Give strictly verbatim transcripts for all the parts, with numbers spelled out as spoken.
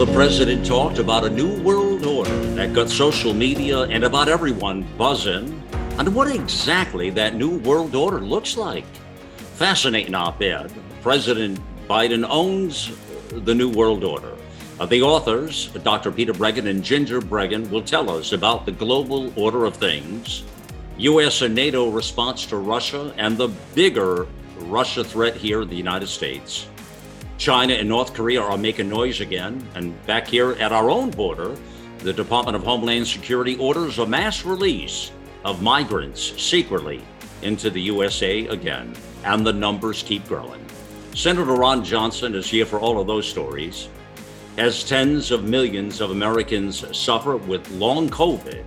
the president talked about a new world order that got social media and about everyone buzzing on what exactly that new world order looks like. Fascinating op-ed. President Biden owns the new world order. Uh, the authors, Doctor Peter Breggin and Ginger Breggin, will tell us about the global order of things, U S and NATO response to Russia, and the bigger Russia threat here in the United States. China and North Korea are making noise again, and back here at our own border, the Department of Homeland Security orders a mass release of migrants secretly into the U S A again, and the numbers keep growing. Senator Ron Johnson is here for all of those stories. As tens of millions of Americans suffer with long COVID,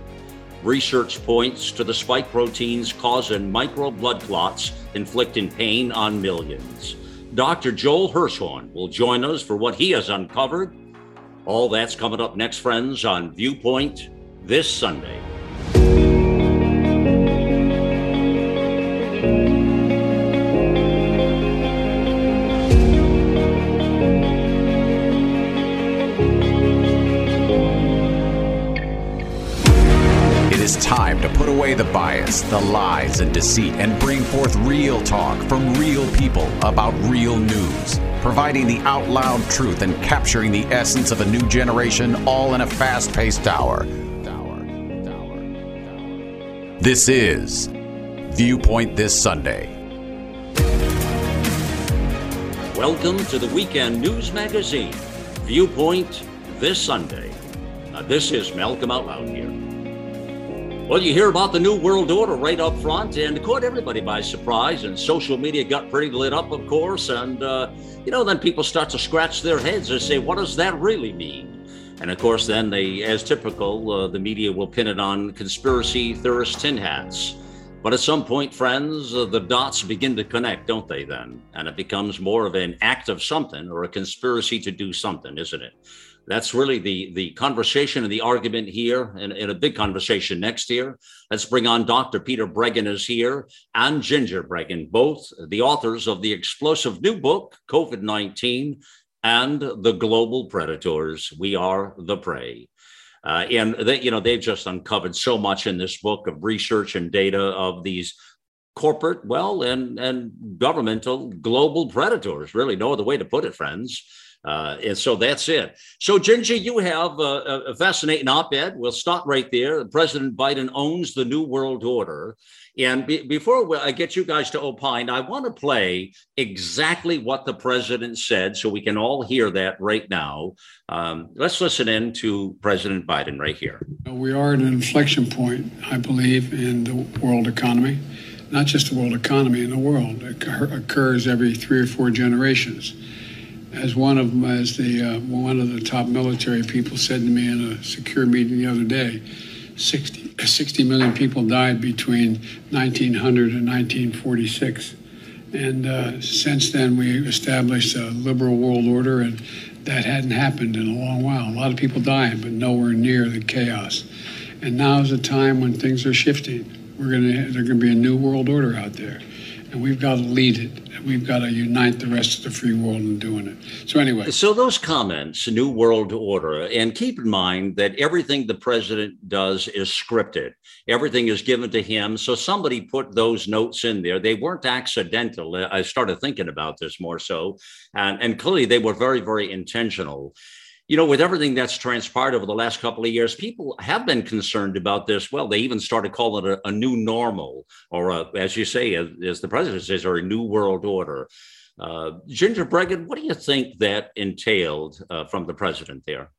research points to the spike proteins causing micro blood clots, inflicting pain on millions. Doctor Joel Hirschhorn will join us for what he has uncovered. All that's coming up next, friends, on Viewpoint this Sunday. Time to put away the bias, the lies, and deceit, and bring forth real talk from real people about real news, providing the out loud truth and capturing the essence of a new generation, all in a fast-paced hour. This is Viewpoint this Sunday. Welcome to the weekend news magazine, Viewpoint this Sunday. Now, this is Malcolm Out Loud here. Well, you hear about the New World Order right up front, and it caught everybody by surprise, and social media got pretty lit up, of course, and, uh, you know, then people start to scratch their heads and say, what does that really mean? And, of course, then they, as typical, uh, the media will pin it on conspiracy theorist tin hats. But at some point, friends, uh, the dots begin to connect, don't they, then? And it becomes more of an act of something or a conspiracy to do something, isn't it? That's really the, the conversation and the argument here, and, and a big conversation next year. Let's bring on Doctor Peter Breggin is here, and Ginger Breggin, both the authors of the explosive new book, COVID nineteen, and The Global Predators, We Are the Prey. Uh, and, they, you know, they've just uncovered so much in this book of research and data of these corporate, well, and, and governmental global predators. Really, no other way to put it, friends. Uh, and so that's it. So, Ginger, you have a, a fascinating op-ed. We'll start right there. President Biden owns the new world order. And be, before I get you guys to opine, I want to play exactly what the president said so we can all hear that right now. Um, let's listen in to President Biden right here. We are at an inflection point, I believe, in the world economy. Not just the world economy, in the world. It occurs every three or four generations. As one of them, as the uh, one of the top military people said to me in a secure meeting the other day, sixty, sixty million people died between nineteen hundred and nineteen forty-six. And uh, since then, we established a liberal world order, and that hadn't happened in a long while. A lot of people dying, but nowhere near the chaos. And now is a time when things are shifting. We're gonna, there's gonna be a new world order out there. And we've got to lead it. We've got to unite the rest of the free world in doing it. So anyway. So those comments, New World Order, and keep in mind that everything the president does is scripted. Everything is given to him. So somebody put those notes in there. They weren't accidental. I started thinking about this more so. And, and clearly they were very, very intentional. You know, with everything that's transpired over the last couple of years, people have been concerned about this. Well, they even started calling it a, a new normal, or a, as you say, as, as the president says, or a new world order. Uh, Ginger Breggin, what do you think that entailed uh, from the president there?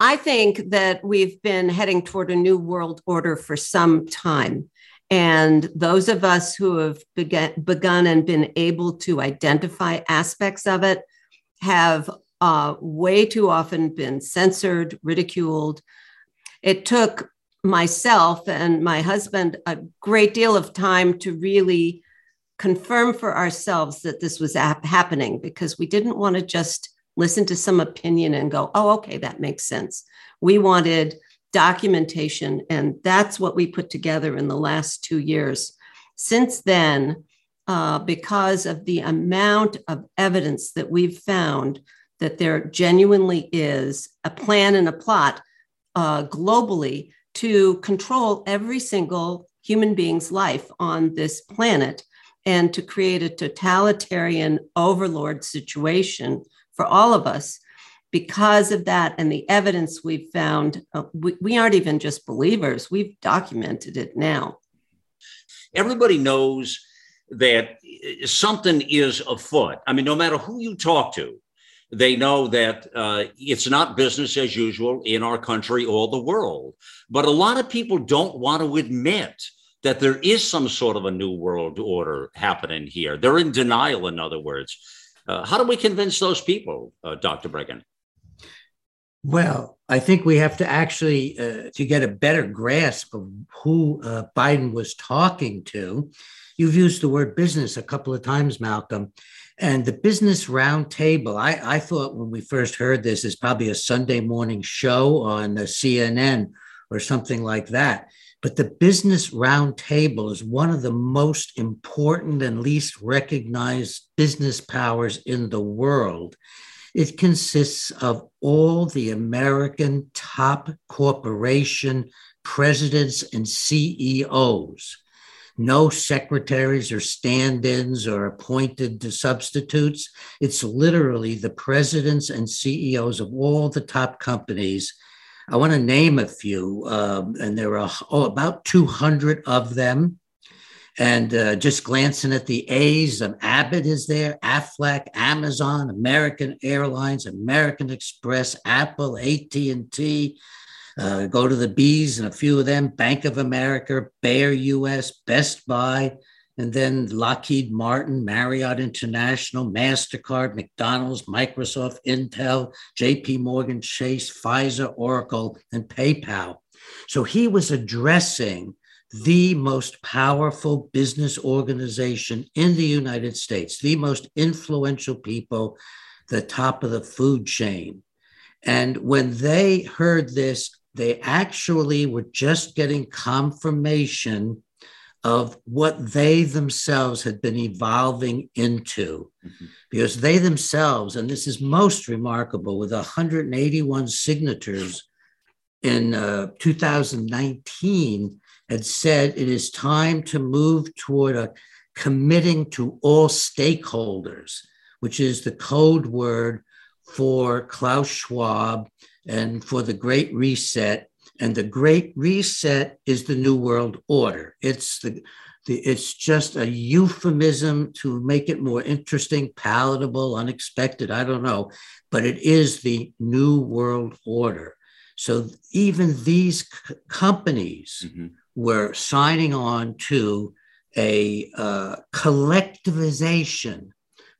I think that we've been heading toward a new world order for some time. And those of us who have began, begun and been able to identify aspects of it have Uh, way too often been censored, ridiculed. It took myself and my husband a great deal of time to really confirm for ourselves that this was ap- happening, because we didn't want to just listen to some opinion and go, oh, okay, that makes sense. We wanted documentation, and that's what we put together in the last two years. Since then, uh, because of the amount of evidence that we've found that there genuinely is a plan and a plot uh, globally to control every single human being's life on this planet and to create a totalitarian overlord situation for all of us. Because of that and the evidence we've found, uh, we, we aren't even just believers, we've documented it now. Everybody knows that something is afoot. I mean, no matter who you talk to, they know that uh, it's not business as usual in our country or the world. But a lot of people don't want to admit that there is some sort of a new world order happening here. They're in denial, in other words. Uh, how do we convince those people, uh, Doctor Breggin? Well, I think we have to actually, uh, to get a better grasp of who uh, Biden was talking to. You've used the word business a couple of times, Malcolm. And the Business Roundtable, I, I thought when we first heard this, is probably a Sunday morning show on C N N or something like that. But the Business Roundtable is one of the most important and least recognized business powers in the world. It consists of all the American top corporation presidents and C E Os. No secretaries or stand-ins or appointed substitutes. It's literally the presidents and C E Os of all the top companies. I want to name a few, um, and there are oh, about two hundred of them. And uh, just glancing at the A's, um, Abbott is there, Aflac, Amazon, American Airlines, American Express, Apple, A T and T, Uh, go to the B's and a few of them, Bank of America, Bayer U S, Best Buy, and then Lockheed Martin, Marriott International, MasterCard, McDonald's, Microsoft, Intel, J P Morgan Chase, Pfizer, Oracle, and PayPal. So he was addressing the most powerful business organization in the United States, the most influential people, the top of the food chain. And when they heard this, they actually were just getting confirmation of what they themselves had been evolving into, mm-hmm. because they themselves, and this is most remarkable, with one hundred eighty-one signatures in uh, two thousand nineteen, had said it is time to move toward a committing to all stakeholders, which is the code word for Klaus Schwab and for the Great Reset. And the Great Reset is the New World Order. It's the, the it's just a euphemism to make it more interesting, palatable, unexpected, I don't know, but it is the New World Order. So even these c- companies mm-hmm. were signing on to a uh, collectivization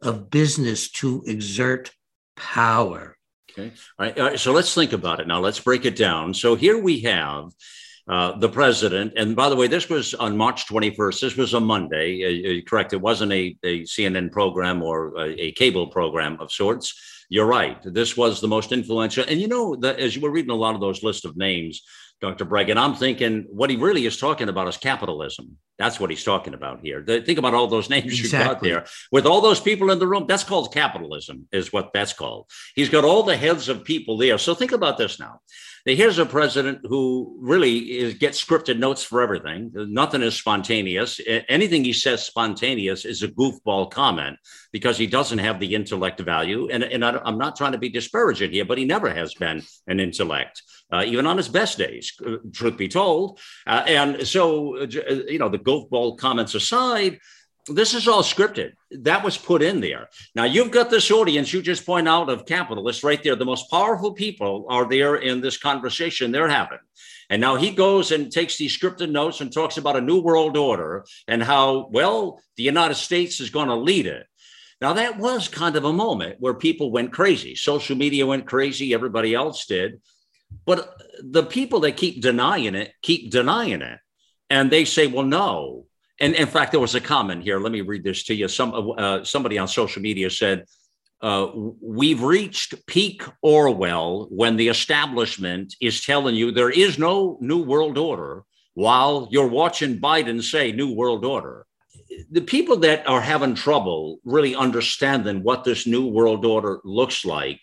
of business to exert power. Okay. All right. All right. So let's think about it now. Let's break it down. So here we have uh, the president. And by the way, this was on March twenty-first. This was a Monday. Uh, correct. It wasn't a, a C N N program or a, a cable program of sorts. You're right. This was the most influential. And, you know, the, as you were reading a lot of those lists of names, Doctor Breggin, I'm thinking what he really is talking about is capitalism. That's what he's talking about here. The, think about all those names exactly. You've got there. With all those people in the room, that's called capitalism, is what that's called. He's got all the heads of people there. So think about this now. Here's a president who really is, gets scripted notes for everything. Nothing is spontaneous. Anything he says spontaneous is a goofball comment because he doesn't have the intellect value. And, and I, I'm not trying to be disparaging here, but he never has been an intellect, uh, even on his best days, truth be told. Uh, and so, uh, you know, the goofball comments aside, this is all scripted. That was put in there. Now, you've got this audience, you just point out, of capitalists right there. The most powerful people are there in this conversation they're having. And now he goes and takes these scripted notes and talks about a new world order and how, well, the United States is going to lead it. Now, that was kind of a moment where people went crazy. Social media went crazy. Everybody else did. But the people that keep denying it, keep denying it. And they say, well, no. And in fact, there was a comment here. Let me read this to you. Some uh, somebody on social media said, uh, we've reached peak Orwell when the establishment is telling you there is no new world order while you're watching Biden say new world order. the people that are having trouble really understanding what this new world order looks like,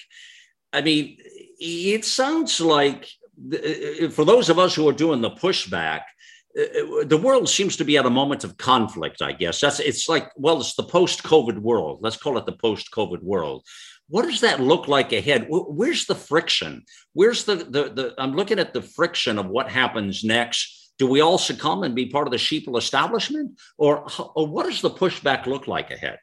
I mean, it sounds like for those of us who are doing the pushback, the world seems to be at a moment of conflict, I guess. That's, it's like, well, it's the post-COVID world. Let's call it the post-COVID world. What does that look like ahead? Where's the friction? Where's the, the, the, I'm looking at the friction of what happens next. Do we all succumb and be part of the sheeple establishment? Or, or what does the pushback look like ahead?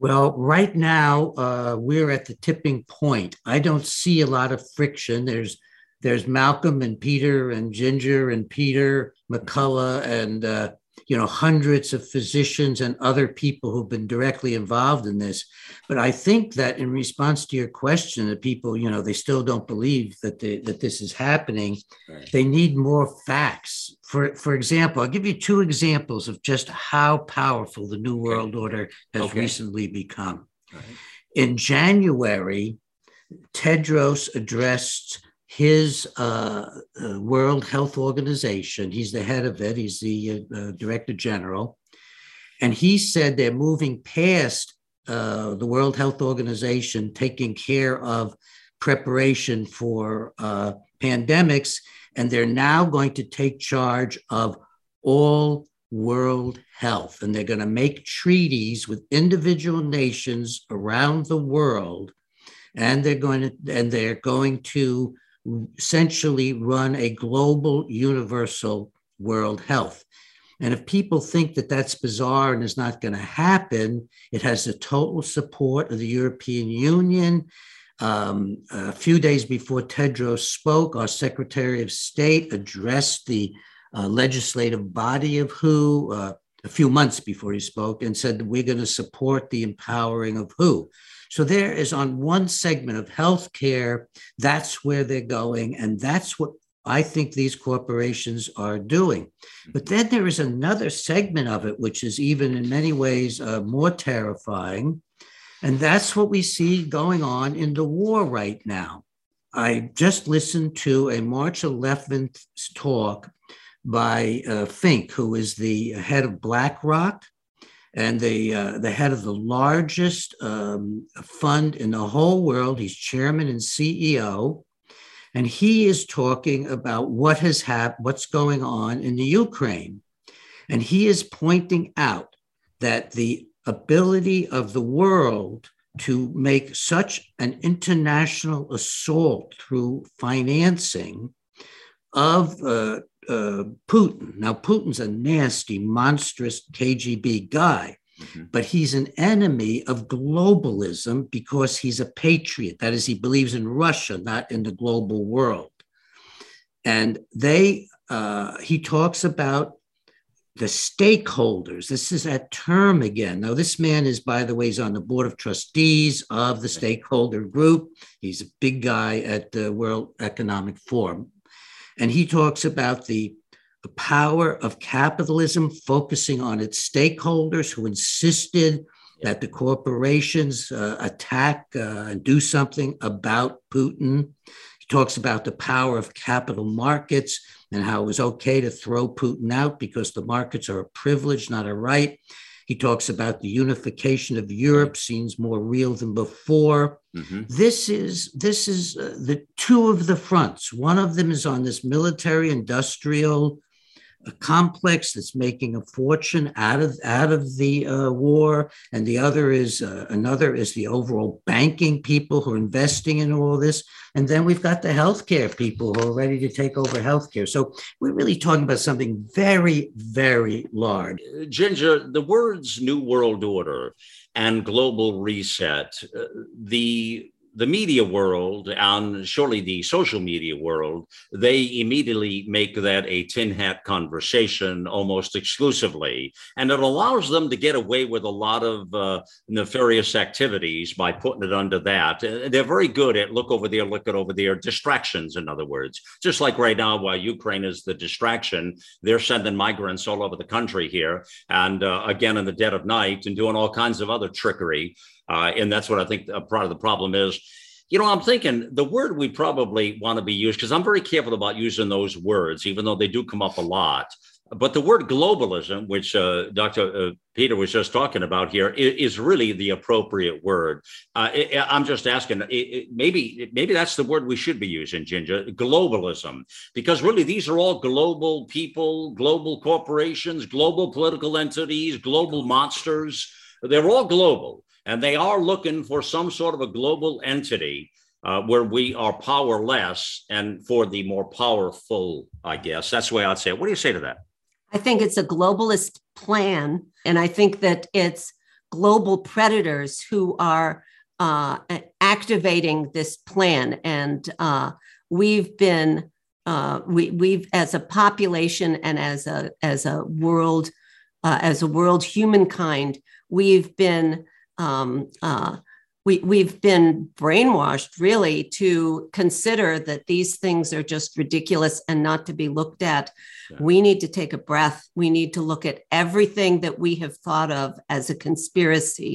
Well, right now, uh, we're at the tipping point. I don't see a lot of friction. There's There's Malcolm and Peter and Ginger and Peter McCullough and, uh, you know, hundreds of physicians and other people who've been directly involved in this. But I think that in response to your question, the people, you know, they still don't believe that they, that this is happening. Right. They need more facts. For, for example, I'll give you two examples of just how powerful the New World okay. Order has okay. recently become. Right. In January, Tedros addressed his uh, uh, World Health Organization. He's the head of it. He's the uh, uh, director general. And he said they're moving past uh, the World Health Organization taking care of preparation for uh, pandemics, and they're now going to take charge of all world health. And they're going to make treaties with individual nations around the world, and they're going to, and they're going to essentially run a global universal world health. And if people think that that's bizarre and is not going to happen, it has the total support of the European Union. Um, a few days before Tedros spoke, our Secretary of State addressed the uh, legislative body of W H O uh, a few months before he spoke and said that we're going to support the empowering of W H O. So there is on one segment of healthcare, that's where they're going. And that's what I think these corporations are doing. But then there is another segment of it, which is even in many ways uh, more terrifying. And that's what we see going on in the war right now. I just listened to a March eleventh talk by uh, Fink, who is the head of BlackRock, and the uh, the head of the largest um, fund in the whole world. He's chairman and C E O, and he is talking about what has happened, what's going on in the Ukraine. And he is pointing out that the ability of the world to make such an international assault through financing of uh, Uh, Putin. Now, Putin's a nasty, monstrous K G B guy, mm-hmm. but he's an enemy of globalism because he's a patriot. That is, he believes in Russia, not in the global world. And they, uh, he talks about the stakeholders. This is that term again. Now, this man is, by the way, he's on the board of trustees of the stakeholder group. He's a big guy at the World Economic Forum. And he talks about the, the power of capitalism focusing on its stakeholders who insisted that the corporations uh, attack uh, and do something about Putin. He talks about the power of capital markets and how it was okay to throw Putin out because the markets are a privilege, not a right. He talks about the unification of Europe seems more real than before. Mm-hmm. This is this is uh, the two of the fronts. One of them is on this military industrial uh, complex that's making a fortune out of out of the uh, war, and the other is uh, another is the overall banking people who are investing in all this. And then we've got the healthcare people who are ready to take over healthcare. So we're really talking about something very, very large. Ginger, the words New World Order and Global Reset, uh, the the media world and surely the social media world, they immediately make that a tin hat conversation almost exclusively. And it allows them to get away with a lot of uh, nefarious activities by putting it under that. They're very good at look over there, look it over there, distractions, in other words. Just like right now, while Ukraine is the distraction, they're sending migrants all over the country here. And uh, again, in the dead of night and doing all kinds of other trickery. Uh, and that's what I think uh, part of the problem is. You know, I'm thinking the word we probably want to be used, because I'm very careful about using those words, even though they do come up a lot. But the word globalism, which uh, Doctor Uh, Peter was just talking about here, is really the appropriate word. Uh, I'm just asking, maybe maybe that's the word we should be using, Ginger, globalism, because really these are all global people, global corporations, global political entities, global monsters. They're all global, and they are looking for some sort of a global entity Uh, where we are powerless and for the more powerful, I guess. That's the way I'd say it. What do you say to that? I think it's a globalist plan. And I think that it's global predators who are uh, activating this plan. And uh, we've been, uh, we, we've as a population and as a, as a world, uh, as a world humankind, we've been um, uh We, we've been brainwashed, really, to consider that these things are just ridiculous and not to be looked at. Yeah. We need to take a breath. We need to look at everything that we have thought of as a conspiracy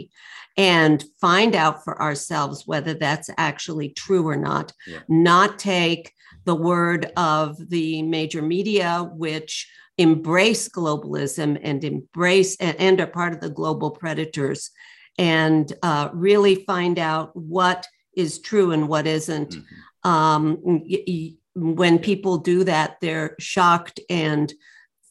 and find out for ourselves whether that's actually true or not. Yeah. Not take the word of the major media, which embrace globalism and embrace and are part of the global predators, and uh, really find out what is true and what isn't. Mm-hmm. Um, y- y- when people do that, they're shocked and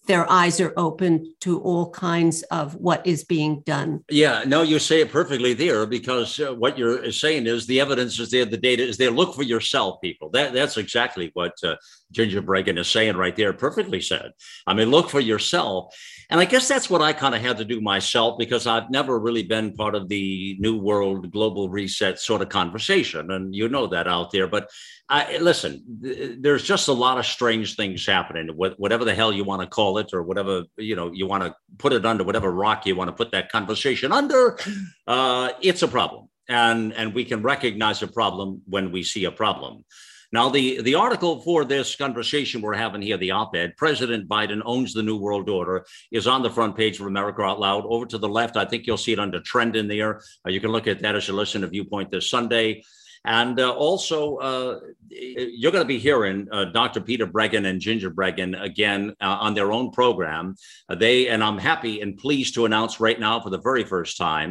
their eyes are open to all kinds of what is being done. Yeah, no, you say it perfectly there, because uh, what you're saying is the evidence is there, the data is there. Look for yourself, people. That, that's exactly what uh, Ginger Breggin is saying right there, perfectly said. I mean, look for yourself. And I guess that's what I kind of had to do myself, because I've never really been part of the New World Global Reset sort of conversation. And you know that out there. But I, listen, th- there's just a lot of strange things happening, wh- whatever the hell you want to call it. It or whatever, you know, you want to put it under, whatever rock you want to put that conversation under, uh, it's a problem. And, and we can recognize a problem when we see a problem. Now, the, the article for this conversation we're having here, the op-ed, President Biden Owns the New World Order, is on the front page of America Out Loud. Over to the left, I think you'll see it under Trend in there. Uh, you can look at that as you listen to Viewpoint this Sunday. And uh, also, uh, you're going to be hearing uh, Doctor Peter Breggin and Ginger Breggin again uh, on their own program. Uh, they, and I'm happy and pleased to announce right now for the very first time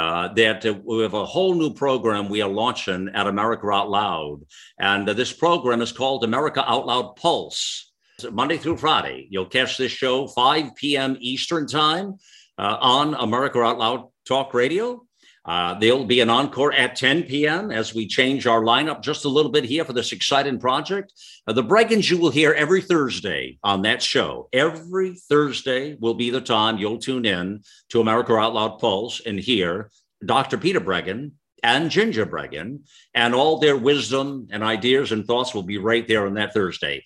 uh, that uh, we have a whole new program we are launching at America Out Loud. And uh, this program is called America Out Loud Pulse. It's Monday through Friday. You'll catch this show five p.m. Eastern time uh, on America Out Loud Talk Radio. Uh, there'll be an encore at ten p.m. as we change our lineup just a little bit here for this exciting project. Uh, the Breggins you will hear every Thursday on that show. Every Thursday will be the time you'll tune in to America Out Loud Pulse and hear Doctor Peter Breggin and Ginger Breggin, and all their wisdom and ideas and thoughts will be right there on that Thursday.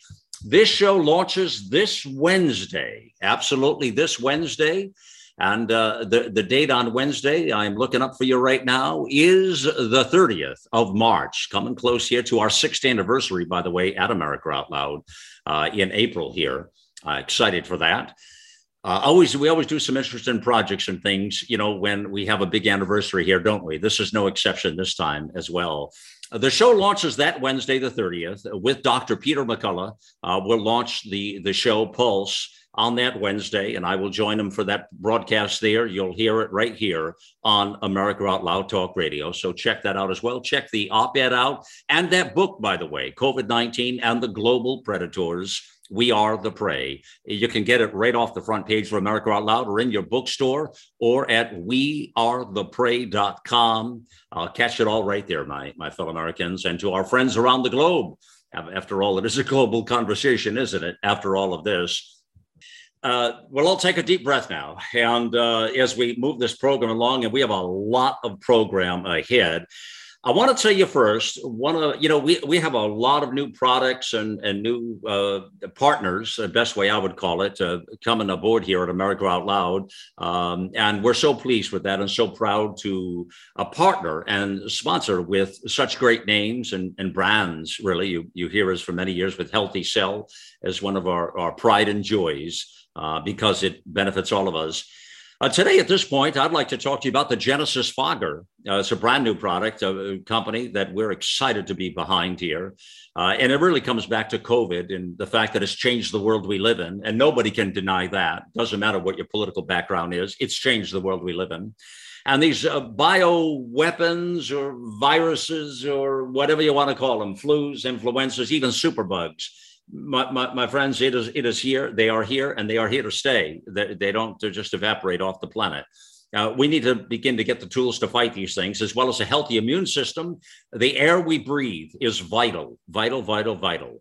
This show launches this Wednesday, absolutely this Wednesday. And uh, the, the date on Wednesday, I'm looking up for you right now, is the thirtieth of March, coming close here to our sixth anniversary, by the way, at America Out Loud uh, in April here. Uh, excited for that. Uh, always, we always do some interesting projects and things, you know, when we have a big anniversary here, don't we? This is no exception this time as well. The show launches that Wednesday, the thirtieth, with Doctor Peter McCullough. Uh, we'll launch the, the show Pulse on that Wednesday, and I will join them for that broadcast there. You'll hear it right here on America Out Loud Talk Radio. So check that out as well. Check the op-ed out and that book, by the way, COVID nineteen and the Global Predators, We Are the Prey. You can get it right off the front page for America Out Loud or in your bookstore or at we are the prey dot com. I'll catch it all right there, my, my fellow Americans, and to our friends around the globe. After all, it is a global conversation, isn't it? After all of this. Uh, we'll all take a deep breath now. And uh, as we move this program along, and we have a lot of program ahead, I want to tell you first, one of, you know, we, we have a lot of new products and, and new uh, partners, the best way I would call it, uh, coming aboard here at America Out Loud. Um, and we're so pleased with that and so proud to uh, partner and sponsor with such great names and, and brands, really. You, you hear us for many years with Healthy Cell as one of our, our pride and joys. Uh, because it benefits all of us. Uh, today, at this point, I'd like to talk to you about the Genesis Fogger. Uh, it's a brand new product, a company that we're excited to be behind here. Uh, and it really comes back to COVID and the fact that it's changed the world we live in. And nobody can deny that. Doesn't matter what your political background is. It's changed the world we live in. And these uh, bioweapons or viruses or whatever you want to call them, flus, influenzas, even superbugs. My, my, my friends, it is it is here. They are here, and they are here to stay. They, they don't they just evaporate off the planet. Uh, we need to begin to get the tools to fight these things, as well as a healthy immune system. The air we breathe is vital, vital, vital, vital.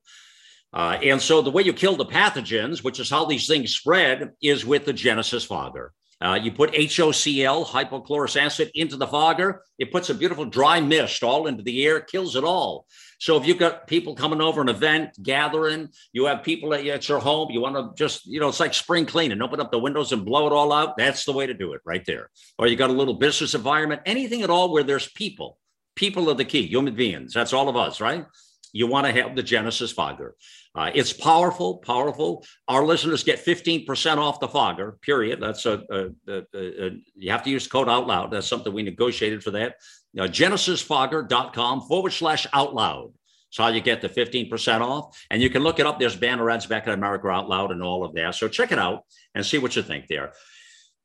Uh, and so the way you kill the pathogens, which is how these things spread, is with the Genesis Fogger. Uh, you put H O C L, hypochlorous acid, into the fogger. It puts a beautiful dry mist all into the air, kills it all. So if you've got people coming over an event, gathering, you have people at, at your home, you want to just, you know, it's like spring cleaning, open up the windows and blow it all out. That's the way to do it right there. Or you got a little business environment, anything at all where there's people. People are the key, human beings. That's all of us, right? You want to have the Genesis Fogger. Uh, it's powerful, powerful. Our listeners get fifteen percent off the fogger, period. That's a, a, a, a, a you have to use code out loud. That's something we negotiated for that. Uh, Genesis Fogger dot com forward slash out loud. That's how you get the fifteen percent off. And you can look it up. There's banner ads back at America Out Loud and all of that. So check it out and see what you think there.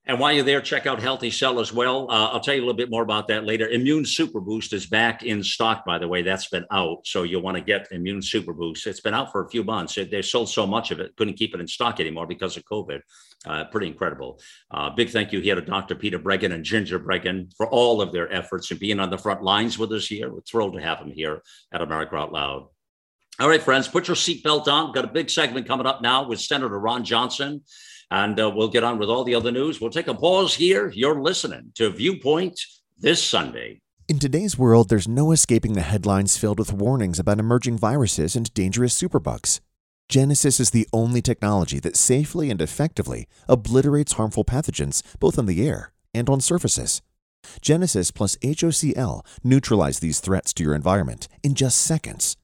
And while you're there, check out Healthy Cell as well. Uh, I'll tell you a little bit more about that later. Immune Super Boost is back in stock, by the way. That's been out. So you'll want to get Immune Super Boost. It's been out for a few months. They sold so much of it, couldn't keep it in stock anymore because of COVID. Uh, pretty incredible. Uh, big thank you here to Doctor Peter Breggin and Ginger Breggin for all of their efforts and being on the front lines with us here. We're thrilled to have them here at America Out Loud. All right, friends, put your seatbelt on. Got a big segment coming up now with Senator Ron Johnson. And uh, we'll get on with all the other news. We'll take a pause here. You're listening to Viewpoint this Sunday. In today's world, there's no escaping the headlines filled with warnings about emerging viruses and dangerous superbugs. Genesis is the only technology that safely and effectively obliterates harmful pathogens both in the air and on surfaces. Genesis plus H O C L neutralize these threats to your environment in just seconds.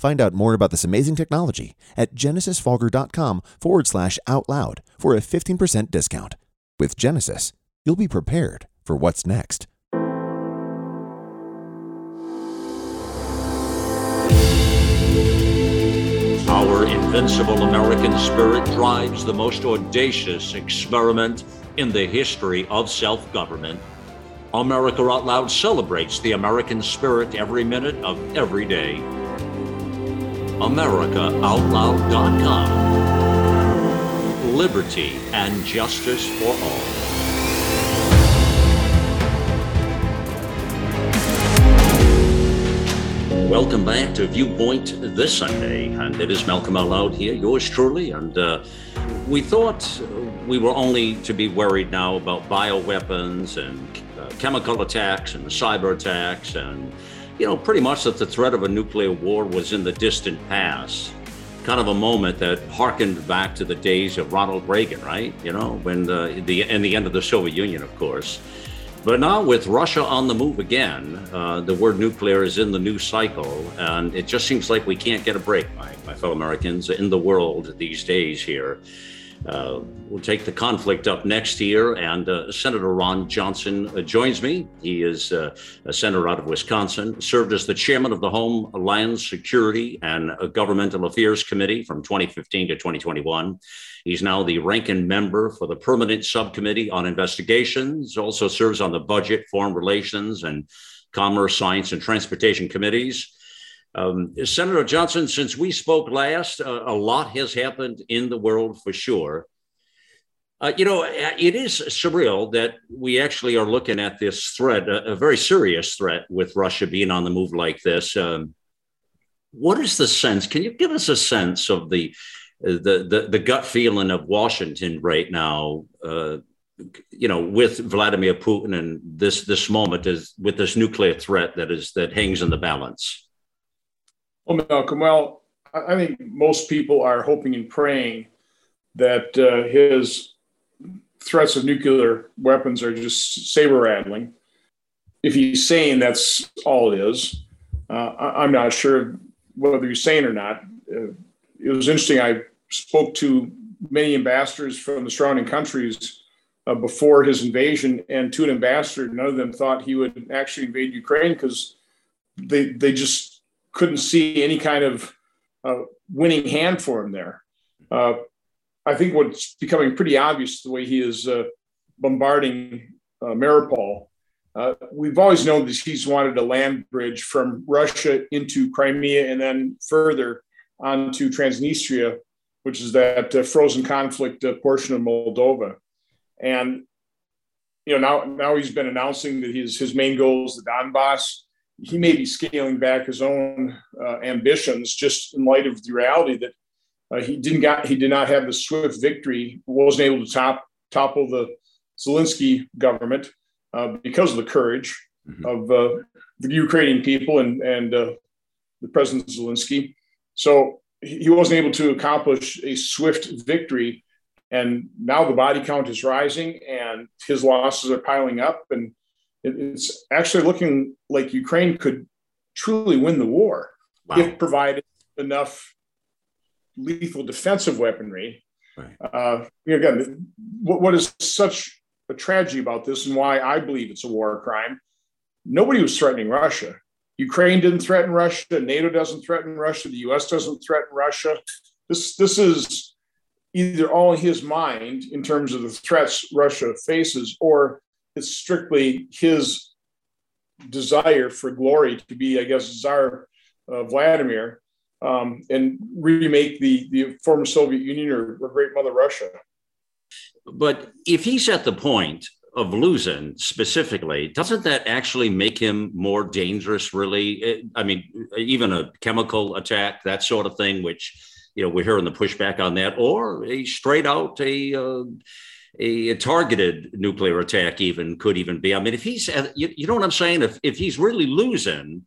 Find out more about this amazing technology at Genesis Fogger dot com forward slash out loud for a fifteen percent discount. With Genesis, you'll be prepared for what's next. Our invincible American spirit drives the most audacious experiment in the history of self-government. America Out Loud celebrates the American spirit every minute of every day. America Out Loud dot com. Liberty and justice for all. Welcome back to Viewpoint this Sunday, and it is Malcolm Out Loud here, yours truly. And uh, we thought we were only to be worried now about bioweapons and uh, chemical attacks and cyber attacks and you know, pretty much that the threat of a nuclear war was in the distant past, kind of a moment that harkened back to the days of Ronald Reagan, right? You know, when the, the and the end of the Soviet Union, of course. But now with Russia on the move again, uh, the word nuclear is in the news cycle, and it just seems like we can't get a break, my, my fellow Americans, in the world these days here. Uh, we'll take the conflict up next year, and uh, Senator Ron Johnson uh, joins me. He is uh, a senator out of Wisconsin, served as the chairman of the Homeland Security and Governmental Affairs Committee from twenty fifteen to twenty twenty-one. He's now the ranking member for the Permanent Subcommittee on Investigations, also serves on the Budget, Foreign Relations, and Commerce, Science, and Transportation Committees. Um, Senator Johnson, since we spoke last, uh, a lot has happened in the world for sure. Uh, you know, it is surreal that we actually are looking at this threat, a, a very serious threat with Russia being on the move like this. Um, what is the sense? Can you give us a sense of the the the, the gut feeling of Washington right now, uh, you know, with Vladimir Putin and this this moment is with this nuclear threat that is that hangs in the balance? Well, Malcolm, well, I think most people are hoping and praying that uh, his threats of nuclear weapons are just saber-rattling. If he's sane, that's all it is. Uh, I'm not sure whether he's sane or not. Uh, it was interesting. I spoke to many ambassadors from the surrounding countries uh, before his invasion, and to an ambassador, none of them thought he would actually invade Ukraine because they they just couldn't see any kind of uh, winning hand for him there. Uh, I think what's becoming pretty obvious the way he is uh, bombarding uh, Mariupol. Uh, we've always known that he's wanted a land bridge from Russia into Crimea and then further onto Transnistria, which is that uh, frozen conflict uh, portion of Moldova. And, you know, now, now he's been announcing that his, his main goal is the Donbas. He may be scaling back his own uh, ambitions just in light of the reality that uh, he didn't got, he did not have the swift victory, wasn't able to top, topple the Zelensky government uh, because of the courage mm-hmm. of uh, the Ukrainian people and, and uh, the President Zelensky. So he wasn't able to accomplish a swift victory. And now the body count is rising and his losses are piling up. And it's actually looking like Ukraine could truly win the war wow. if provided enough lethal defensive weaponry. Right. Uh, you know, again, what, what is such a tragedy about this and why I believe it's a war crime? Nobody was threatening Russia. Ukraine didn't threaten Russia. NATO doesn't threaten Russia. The U S doesn't threaten Russia. This this is either all in his mind in terms of the threats Russia faces, or it's strictly his desire for glory to be, I guess, Tsar uh, Vladimir um, and remake the, the former Soviet Union or, or Great Mother Russia. But if he's at the point of losing specifically, doesn't that actually make him more dangerous, really? I mean, even a chemical attack, that sort of thing, which, you know, we're hearing the pushback on that, or a straight out, a, uh, a targeted nuclear attack even could even be. I mean, if he's, you, you know what I'm saying? If if he's really losing,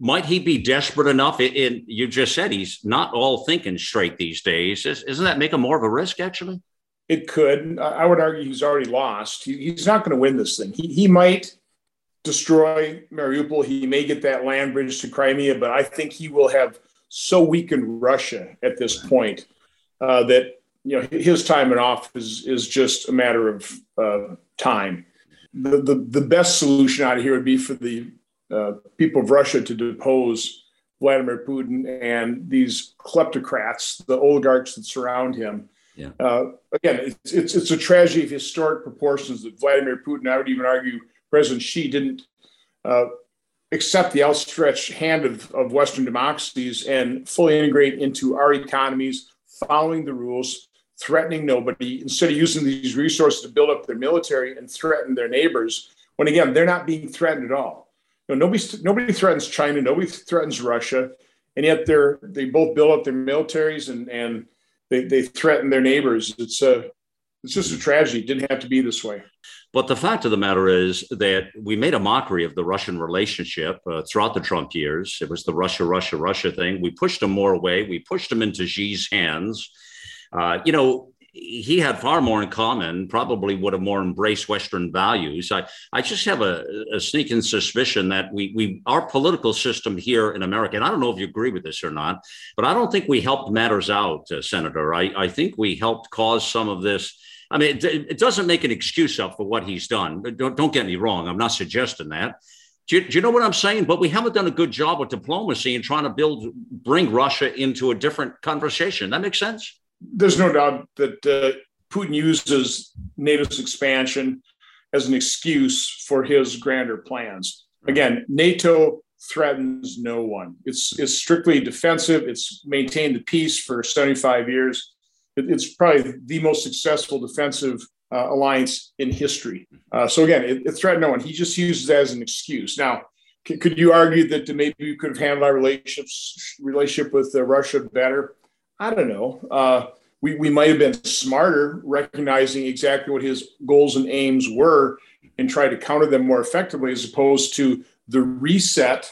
might he be desperate enough? And you just said he's not all thinking straight these days. Isn't that make him more of a risk, actually? It could. I would argue he's already lost. He, he's not going to win this thing. He he might destroy Mariupol. He may get that land bridge to Crimea, but I think he will have so weakened Russia at this point uh, that, you know, his time in office is, is just a matter of uh, time. The, the the best solution out of here would be for the uh, people of Russia to depose Vladimir Putin and these kleptocrats, the oligarchs that surround him. Yeah. Uh, again, it's, it's it's a tragedy of historic proportions that Vladimir Putin, I would even argue President Xi, didn't uh, accept the outstretched hand of, of Western democracies and fully integrate into our economies, following the rules, threatening nobody, instead of using these resources to build up their military and threaten their neighbors, when again, they're not being threatened at all. You know, nobody, nobody threatens China, nobody threatens Russia, and yet they're they both build up their militaries and and They, they threaten their neighbors. It's a, it's just a tragedy. It didn't have to be this way. But the fact of the matter is that we made a mockery of the Russian relationship uh, throughout the Trump years. It was the Russia, Russia, Russia thing. We pushed them more away. We pushed them into Xi's hands. Uh, you know, he had far more in common, probably would have more embraced Western values. I, I just have a, a sneaking suspicion that we, we, our political system here in America, and I don't know if you agree with this or not, but I don't think we helped matters out, uh, Senator. I, I think we helped cause some of this. I mean, it, it doesn't make an excuse up for what he's done. Don't, don't get me wrong. I'm not suggesting that. Do you, do you know what I'm saying? But we haven't done a good job with diplomacy and trying to build, bring Russia into a different conversation. That makes sense? There's no doubt that uh, Putin uses NATO's expansion as an excuse for his grander plans. Again, NATO threatens no one. It's it's strictly defensive. It's maintained the peace for seventy-five years. It, it's probably the most successful defensive uh, alliance in history. Uh, so again, it, it threatens no one. He just uses that as an excuse. Now, c- could you argue that maybe we could have handled our relationships relationship with uh, Russia better? I don't know. Uh, we, we might have been smarter, recognizing exactly what his goals and aims were and try to counter them more effectively as opposed to the reset.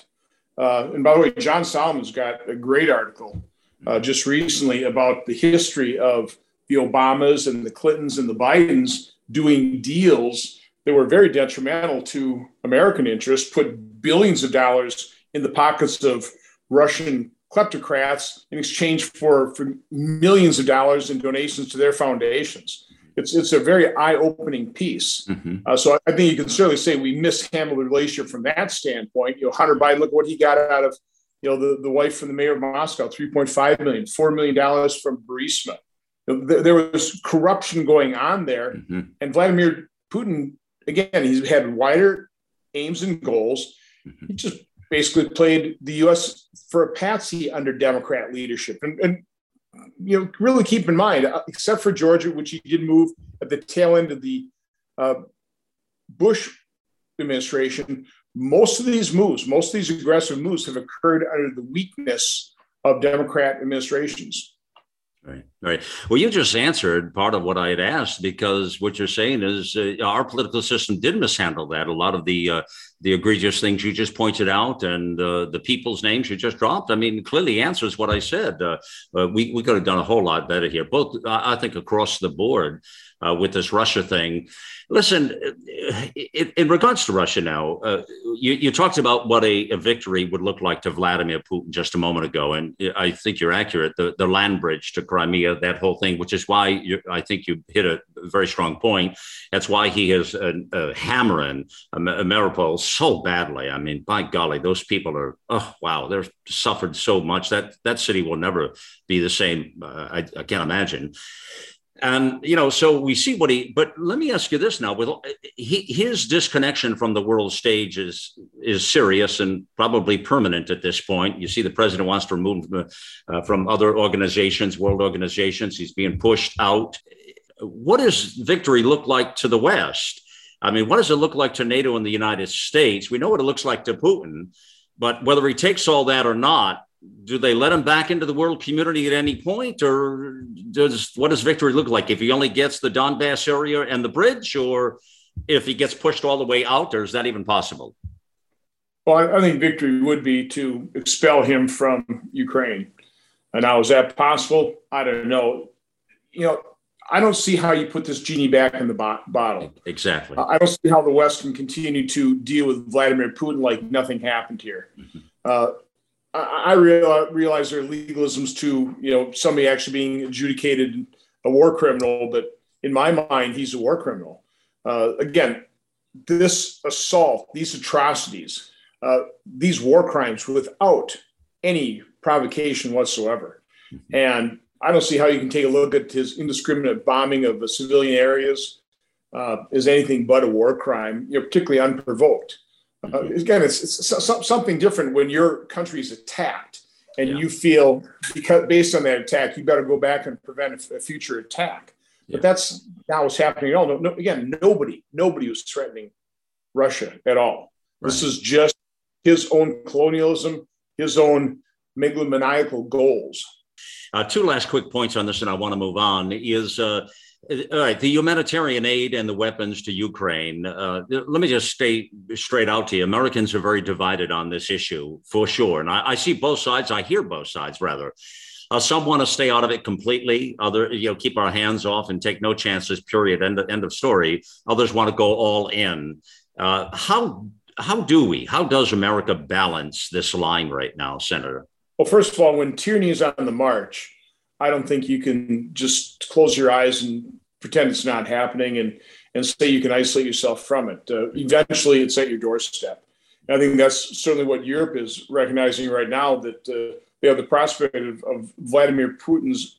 Uh, and by the way, John Solomon's got a great article uh, just recently about the history of the Obamas and the Clintons and the Bidens doing deals that were very detrimental to American interests, put billions of dollars in the pockets of Russian kleptocrats in exchange for, for millions of dollars in donations to their foundations. it's it's a very eye-opening piece. Mm-hmm. Uh, so I think you can certainly say we mishandled the relationship from that standpoint. You know, Hunter Biden, look what he got out of, you know, the, the wife from the mayor of Moscow, three point five million dollars, four million dollars from Burisma. There was corruption going on there. Mm-hmm. And Vladimir Putin, again, he's had wider aims and goals. Mm-hmm. He just basically played the U S for a patsy under Democrat leadership. And, and you know, really keep in mind, except for Georgia, which he did move at the tail end of the uh, Bush administration, most of these moves, most of these aggressive moves have occurred under the weakness of Democrat administrations. Right, right. Well, you just answered part of what I had asked, because what you're saying is uh, our political system did mishandle that. A lot of the uh, the egregious things you just pointed out and uh, the people's names you just dropped, I mean, clearly answers what I said. Uh, uh, we, we could have done a whole lot better here, both, I think, across the board uh, with this Russia thing. Listen, in, in regards to Russia now, uh, you, you talked about what a, a victory would look like to Vladimir Putin just a moment ago. And I think you're accurate, the, the land bridge to Crimea, that whole thing, which is why you, I think you hit a very strong point. That's why he is uh, uh, hammering Mariupol so badly. I mean, by golly, those people are, oh, wow, they've suffered so much. That that city will never be the same. Uh, I, I can't imagine. And, you know, so we see what he, but let me ask you this now, with he, his disconnection from the world stage is is serious and probably permanent at this point. You see, the president wants to remove uh, from other organizations, world organizations, he's being pushed out. What does victory look like to the West? I mean, what does it look like to NATO and the United States? We know what it looks like to Putin, but whether he takes all that or not, do they let him back into the world community at any point, or does what does victory look like if he only gets the Donbas area and the bridge, or if he gets pushed all the way out, or is that even possible? Well, I think victory would be to expel him from Ukraine. And now, is that possible? I don't know. You know, I don't see how you put this genie back in the bo- bottle. Exactly. I don't see how the West can continue to deal with Vladimir Putin like nothing happened here. Mm-hmm. Uh, I realize there are legalisms to, you know, somebody actually being adjudicated a war criminal, but in my mind, he's a war criminal. Uh, again, this assault, these atrocities, uh, these war crimes without any provocation whatsoever. And I don't see how you can take a look at his indiscriminate bombing of the civilian areas uh, as anything but a war crime, you know, particularly unprovoked. Uh, again, it's, it's something different when your country is attacked and yeah. you feel, because based on that attack, you better go back and prevent a, a future attack. Yeah. But that's not what's happening at all. No, no, again, nobody, nobody was threatening Russia at all. Right. This is just his own colonialism, his own megalomaniacal goals. Uh, two last quick points on this, and I want to move on, is... Uh, All right. The humanitarian aid and the weapons to Ukraine. Uh, let me just stay straight out to you. Americans are very divided on this issue, for sure. And I, I see both sides. I hear both sides, rather. Uh, some want to stay out of it completely. Other, you know, keep our hands off and take no chances, period. End, end of story. Others want to go all in. Uh, how how do we? How does America balance this line right now, Senator? Well, first of all, when tyranny is on the march, I don't think you can just close your eyes and pretend it's not happening and, and say you can isolate yourself from it. Uh, eventually, it's at your doorstep. And I think that's certainly what Europe is recognizing right now, that uh, they have the prospect of, of Vladimir Putin's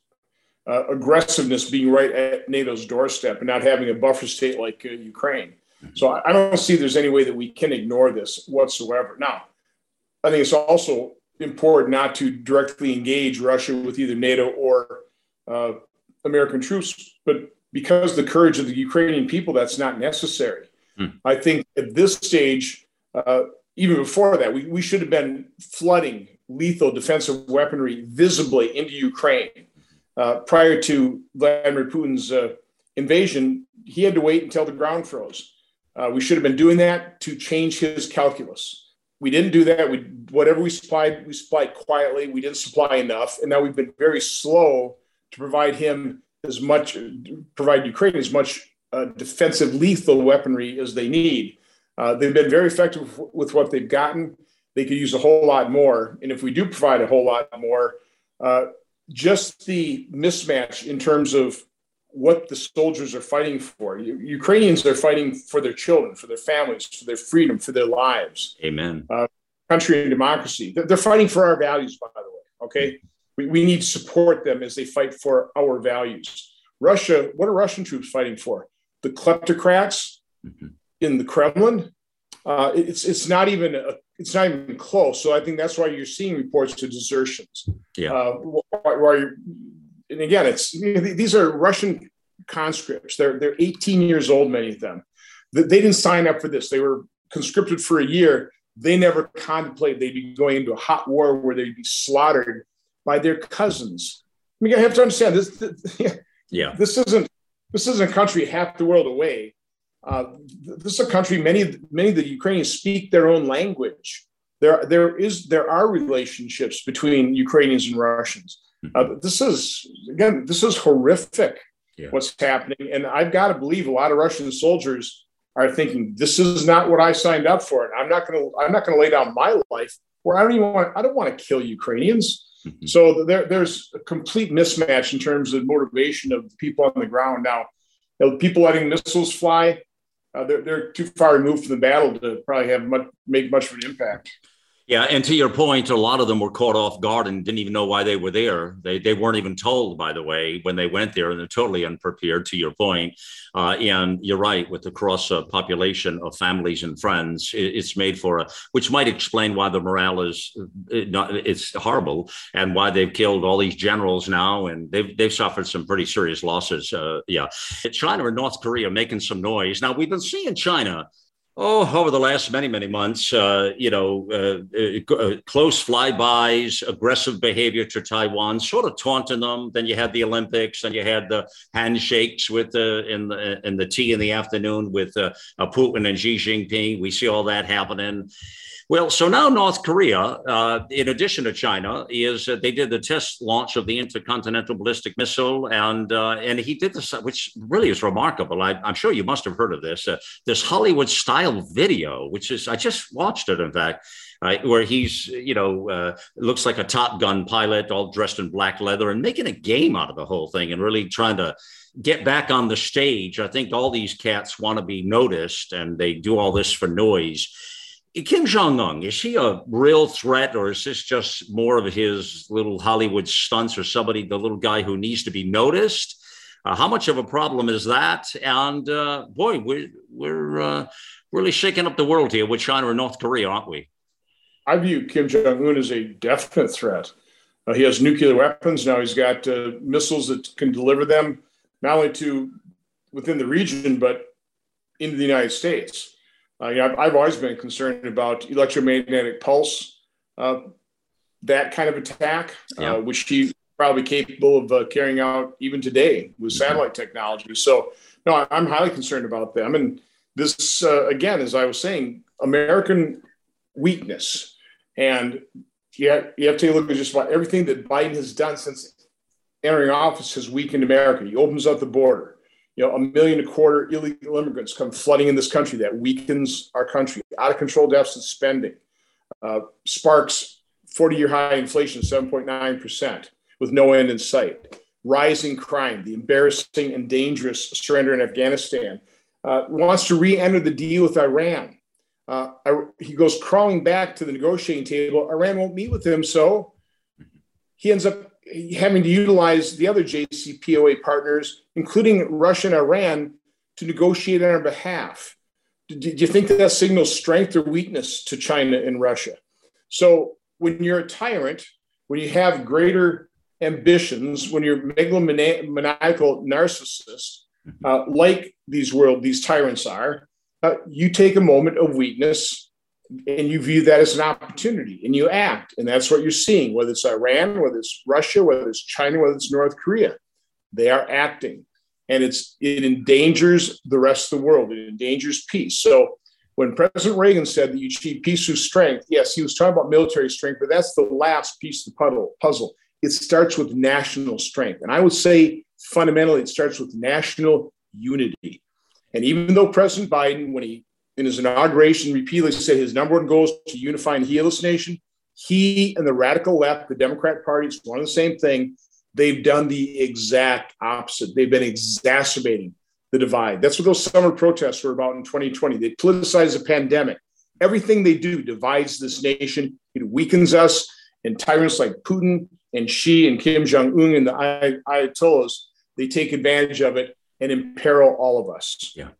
uh, aggressiveness being right at NATO's doorstep and not having a buffer state like uh, Ukraine. So I, I don't see there's any way that we can ignore this whatsoever. Now, I think it's also important not to directly engage Russia with either NATO or uh, American troops, but because the courage of the Ukrainian people, that's not necessary. Mm. I think at this stage, uh, even before that, we, we should have been flooding lethal defensive weaponry visibly into Ukraine. Uh, prior to Vladimir Putin's uh, invasion, he had to wait until the ground froze. Uh, we should have been doing that to change his calculus. We didn't do that. We, whatever we supplied, we supplied quietly. We didn't supply enough. And now we've been very slow to provide him as much, provide Ukraine as much uh, defensive lethal weaponry as they need. Uh, they've been very effective with what they've gotten. They could use a whole lot more. And if we do provide a whole lot more, uh, just the mismatch in terms of what the soldiers are fighting for. U- Ukrainians are fighting for their children, for their families, for their freedom, for their lives. Amen. Uh, country and democracy. They're fighting for our values, by the way. Okay. We, we need to support them as they fight for our values. Russia, what are Russian troops fighting for? The kleptocrats mm-hmm. in the Kremlin. Uh, it's it's not even a, it's not even close. So I think that's why you're seeing reports of desertions. Yeah. Uh, why, why you're, and again, it's you know, these are Russian conscripts. They're they're eighteen years old, many of them. They, they didn't sign up for this. They were conscripted for a year. They never contemplated they'd be going into a hot war where they'd be slaughtered by their cousins. I mean, I have to understand this. this yeah. This isn't this isn't a country half the world away. Uh, this is a country, many, many of the Ukrainians speak their own language. There, there is, there are relationships between Ukrainians and Russians. Uh, this is, again, this is horrific yeah. what's happening. And I've got to believe a lot of Russian soldiers are thinking, this is not what I signed up for. And I'm not going to, I'm not going to lay down my life where I don't even want, I don't want to kill Ukrainians. Mm-hmm. So there, there's a complete mismatch in terms of motivation of the people on the ground. Now, you know, people letting missiles fly, Uh, they're, they're too far removed from the battle to probably have much, make much of an impact. Yeah, and to your point, a lot of them were caught off guard and didn't even know why they were there. They they weren't even told, by the way, when they went there, and they're totally unprepared, to your point. Uh, and you're right, with the cross-population uh, of families and friends, it, it's made for a, which might explain why the morale is, it not, it's horrible, and why they've killed all these generals now, and they've they've suffered some pretty serious losses. Uh, yeah, China and North Korea making some noise. Now, we've been seeing China Oh, over the last many, many months, uh, you know, uh, uh, close flybys, aggressive behavior to Taiwan, sort of taunting them. Then you had the Olympics, and you had the handshakes with the in the and the tea in the afternoon with uh, Putin and Xi Jinping. We see all that happening. Well, so now North Korea, uh, in addition to China, is uh, they did the test launch of the intercontinental ballistic missile, and uh, and he did this, which really is remarkable. I, I'm sure you must have heard of this, uh, this Hollywood-style video, which is, I just watched it, in fact, right, where he's, you know, uh, looks like a Top Gun pilot, all dressed in black leather, and making a game out of the whole thing, and really trying to get back on the stage. I think all these cats want to be noticed, and they do all this for noise. Kim Jong-un, is he a real threat, or is this just more of his little Hollywood stunts, or somebody, the little guy who needs to be noticed? Uh, how much of a problem is that? And uh, boy, we're, we're uh, really shaking up the world here with China and North Korea, aren't we? I view Kim Jong-un as a definite threat. Uh, he has nuclear weapons now. He's got uh, missiles that can deliver them not only to within the region, but into the United States. Uh, you know, I've, I've always been concerned about electromagnetic pulse, uh, that kind of attack, yeah. uh, which he's probably capable of uh, carrying out even today with satellite mm-hmm. technology. So, no, I, I'm highly concerned about them. And this, uh, again, as I was saying, American weakness. And you have, you have to take a look at just about everything that Biden has done since entering office has weakened America. He opens up the border. You know, a million and a quarter illegal immigrants come flooding in this country. That weakens our country. Out of control deficit spending uh, sparks forty-year high inflation, seven point nine percent, with no end in sight. Rising crime, the embarrassing and dangerous surrender in Afghanistan. Uh, wants to re-enter the deal with Iran. Uh, I, he goes crawling back to the negotiating table. Iran won't meet with him, so he ends up having to utilize the other J C P O A partners, including Russia and Iran, to negotiate on our behalf. Do, do you think that, that signals strength or weakness to China and Russia? So when you're a tyrant, when you have greater ambitions, when you're megalomaniacal narcissist, uh, like these world, these tyrants are, uh, you take a moment of weakness and you view that as an opportunity, and you act. And that's what you're seeing, whether it's Iran, whether it's Russia, whether it's China, whether it's North Korea. They are acting, and it's it endangers the rest of the world. It endangers peace. So when President Reagan said that you achieve peace through strength, yes, he was talking about military strength, but that's the last piece of the puzzle. It starts with national strength. And I would say fundamentally it starts with national unity. And even though President Biden, when he in his inauguration, repeatedly said his number one goal is to unify and heal this nation, he and the radical left, the Democrat Party, it's one of the same thing, They've done the exact opposite. They've been exacerbating the divide. That's what those summer protests were about in twenty twenty. They politicized the pandemic. Everything they do divides this nation. It weakens us, and tyrants like Putin and Xi and Kim Jong-un and the Ay- Ayatollahs, they take advantage of it and imperil all of us. Yeah.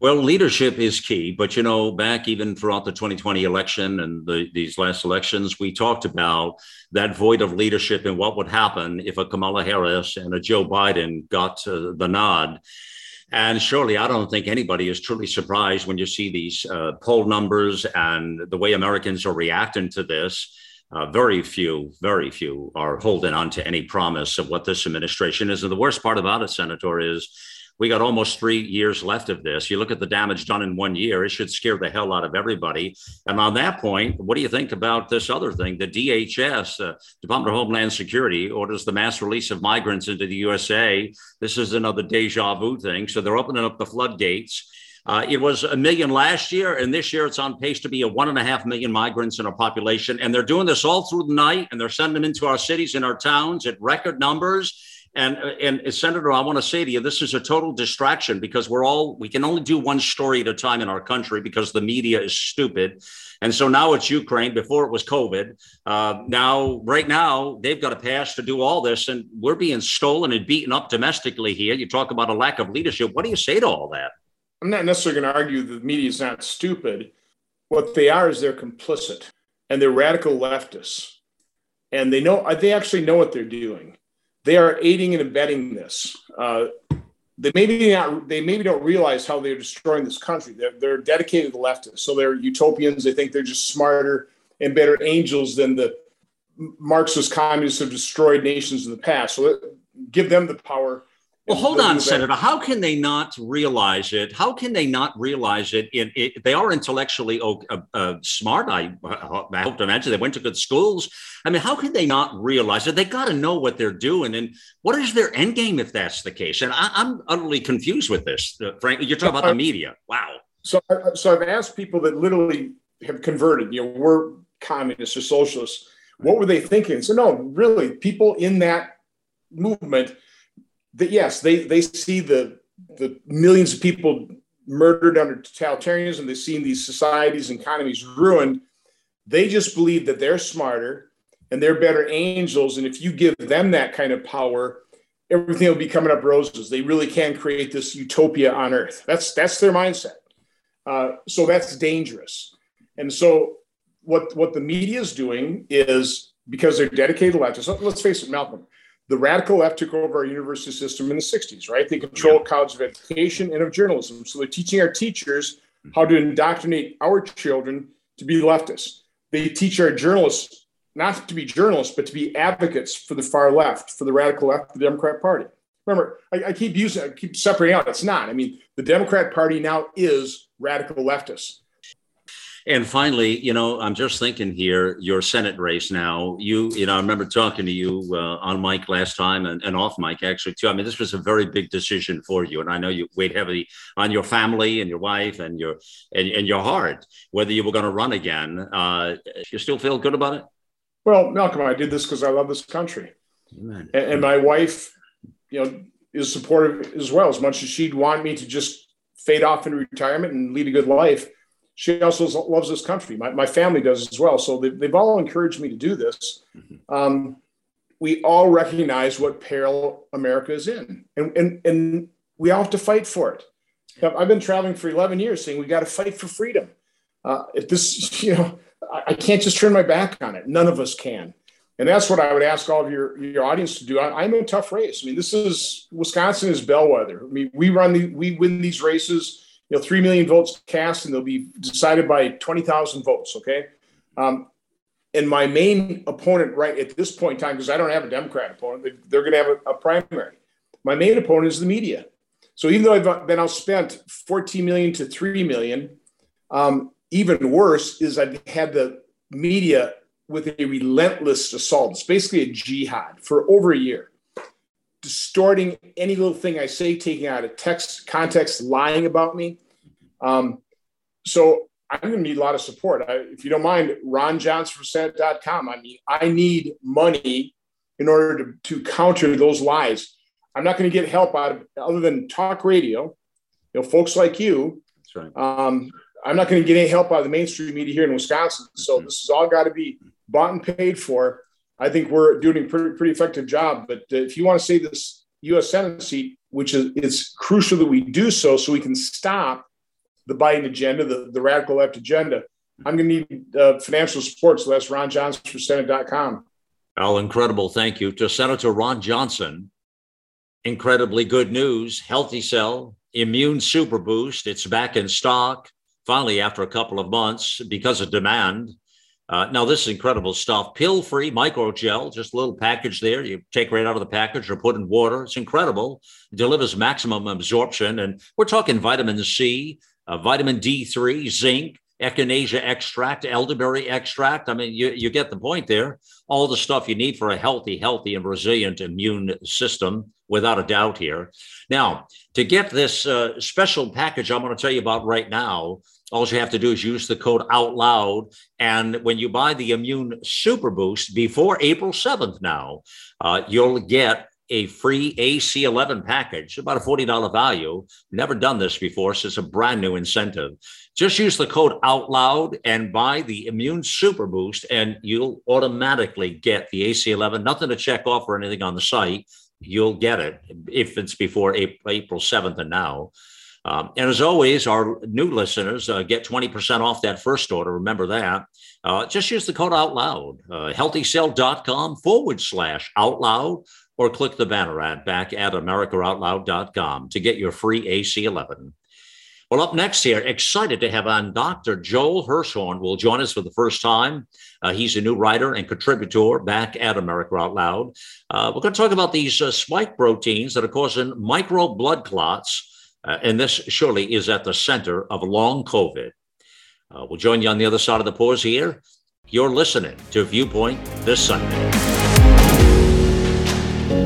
Well, leadership is key, but, you know, back even throughout the twenty twenty election and the, these last elections, we talked about that void of leadership and what would happen if a Kamala Harris and a Joe Biden got uh, the nod. And surely, I don't think anybody is truly surprised when you see these uh, poll numbers and the way Americans are reacting to this. Uh, very few, very few are holding on to any promise of what this administration is. And the worst part about it, Senator, is we got almost three years left of this. You look at the damage done in one year, it should scare the hell out of everybody. And on that point, what do you think about this other thing? The D H S, the uh, Department of Homeland Security, orders the mass release of migrants into the U S A. This is another deja vu thing. So they're opening up the floodgates. Uh, it was a million last year, and this year it's on pace to be a one and a half million migrants in our population. And they're doing this all through the night, and they're sending them into our cities and our towns at record numbers. And, and Senator, I want to say to you, this is a total distraction because we're all, we can only do one story at a time in our country because the media is stupid. And so now it's Ukraine. Before it was COVID. Uh, now, right now, they've got a pass to do all this. And we're being stolen and beaten up domestically here. You talk about a lack of leadership. What do you say to all that? I'm not necessarily going to argue that the media is not stupid. What they are is they're complicit, and they're radical leftists. And they know, they actually know what they're doing. They are aiding and abetting this. Uh, they maybe not. They maybe don't realize how they're destroying this country. They're, they're dedicated to leftists, so they're utopians. They think they're just smarter and better angels than the Marxist communists have destroyed nations in the past. So give them the power. Well, hold on, Senator. How can they not realize it? How can they not realize it? It, it they are intellectually uh, uh, smart. I, I hope to imagine they went to good schools. I mean, how can they not realize it? They got to know what they're doing. And what is their end game if that's the case? And I, I'm utterly confused with this. Uh, frankly, you're talking about the media. Wow. So, so I've asked people that literally have converted, you know, were communists or socialists. What were they thinking? So no, really, people in that movement that yes, they, they see the the millions of people murdered under totalitarianism. They've seen these societies and economies ruined. They just believe that they're smarter and they're better angels. And if you give them that kind of power, everything will be coming up roses. They really can create this utopia on earth. That's that's their mindset. Uh, so that's dangerous. And so what what the media is doing is because they're dedicated leftists. So let's face it, Malcolm. The radical left took over our university system in the sixties, right? They control yeah. college of education and of journalism. So they're teaching our teachers how to indoctrinate our children to be leftists. They teach our journalists not to be journalists, but to be advocates for the far left, for the radical left, the Democrat Party. Remember, I, I keep using, I keep separating out. It's not. I mean, the Democrat Party now is radical leftists. And finally, you know, I'm just thinking here, your Senate race now, you, you know, I remember talking to you uh, on mic last time and, and off mic, actually, too. I mean, this was a very big decision for you. And I know you weighed heavily on your family and your wife and your and, and your heart, whether you were going to run again. Uh, you still feel good about it? Well, Malcolm, I did this because I love this country. And, and my wife, you know, is supportive as well, as much as she'd want me to just fade off into retirement and lead a good life. She also loves this country. My, my family does as well. So they've, they've all encouraged me to do this. Um, we all recognize what peril America is in, and, and, and we all have to fight for it. I've been traveling for eleven years saying we got to fight for freedom. Uh, if this, you know, I, I can't just turn my back on it. None of us can. And that's what I would ask all of your, your audience to do. I, I'm in a tough race. I mean, this is, Wisconsin is bellwether. I mean, we run the, we win these races. You know, three million votes cast, and they'll be decided by twenty thousand votes, okay? Um, and my main opponent right at this point in time, because I don't have a Democrat opponent, they, they're going to have a, a primary. My main opponent is the media. So even though I've been outspent fourteen million to three million, um, even worse is I've had the media with a relentless assault. It's basically a jihad for over a year. Distorting any little thing I say, taking out of text context, lying about me. Um, so I'm going to need a lot of support. I, if you don't mind, Ron Johnson for Senate dot com. I mean, I need money in order to, to counter those lies. I'm not going to get help out of other than talk radio, you know, folks like you. That's right. Um, I'm not going to get any help out of the mainstream media here in Wisconsin. So mm-hmm. this has all got to be bought and paid for. I think we're doing a pretty, pretty effective job. But if you want to save this U S Senate seat, which is it's crucial that we do so, so we can stop the Biden agenda, the, the radical left agenda, I'm going to need uh, financial support. So that's Ron Johnson for Senate dot com. Well, incredible. Thank you to Senator Ron Johnson. Incredibly good news. Healthy Cell, Immune Super Boost. It's back in stock, finally, after a couple of months because of demand. Uh, now, this is incredible stuff. Pill-free microgel, just a little package there. You take right out of the package or put in water. It's incredible. It delivers maximum absorption. And we're talking vitamin C, uh, vitamin D three, zinc, echinacea extract, elderberry extract. I mean, you, you get the point there. All the stuff you need for a healthy, healthy and resilient immune system, without a doubt here. Now, to get this uh, special package I'm going to tell you about right now, all you have to do is use the code OUTLOUD. And when you buy the Immune Super Boost before April seventh now, uh, you'll get a free A C eleven package, about a forty dollars value. Never done this before, so it's a brand new incentive. Just use the code OUTLOUD and buy the Immune Super Boost, and you'll automatically get the A C eleven. Nothing to check off or anything on the site. You'll get it if it's before April seventh and now. Um, and as always, our new listeners uh, get twenty percent off that first order. Remember that. Uh, just use the code OUTLOUD, uh, HealthyCell.com forward slash OUTLOUD, or click the banner ad back at America Out Loud dot com to get your free A C eleven. Well, up next here, excited to have on Doctor Joel Hirschhorn will join us for the first time. Uh, he's a new writer and contributor back at America Out Loud. Uh, we're going to talk about these uh, spike proteins that are causing micro blood clots. Uh, and this surely is at the center of long COVID. Uh, we'll join you on the other side of the pause here. You're listening to Viewpoint this Sunday.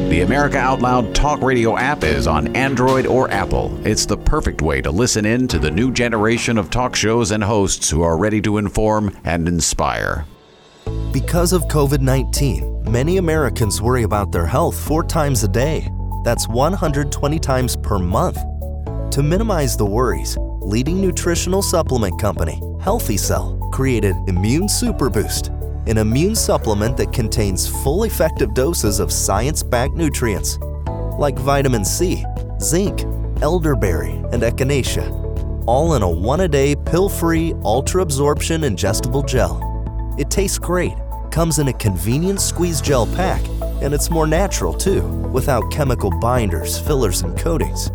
The America Out Loud Talk Radio app is on Android or Apple. It's the perfect way to listen in to the new generation of talk shows and hosts who are ready to inform and inspire. Because of COVID nineteen, many Americans worry about their health four times a day. That's one hundred twenty times per month. To minimize the worries, leading nutritional supplement company Healthy Cell created Immune Super Boost, an immune supplement that contains full effective doses of science-backed nutrients like vitamin C, zinc, elderberry, and echinacea, all in a one-a-day pill-free ultra-absorption ingestible gel. It tastes great, comes in a convenient squeeze gel pack, and it's more natural too, without chemical binders, fillers, and coatings.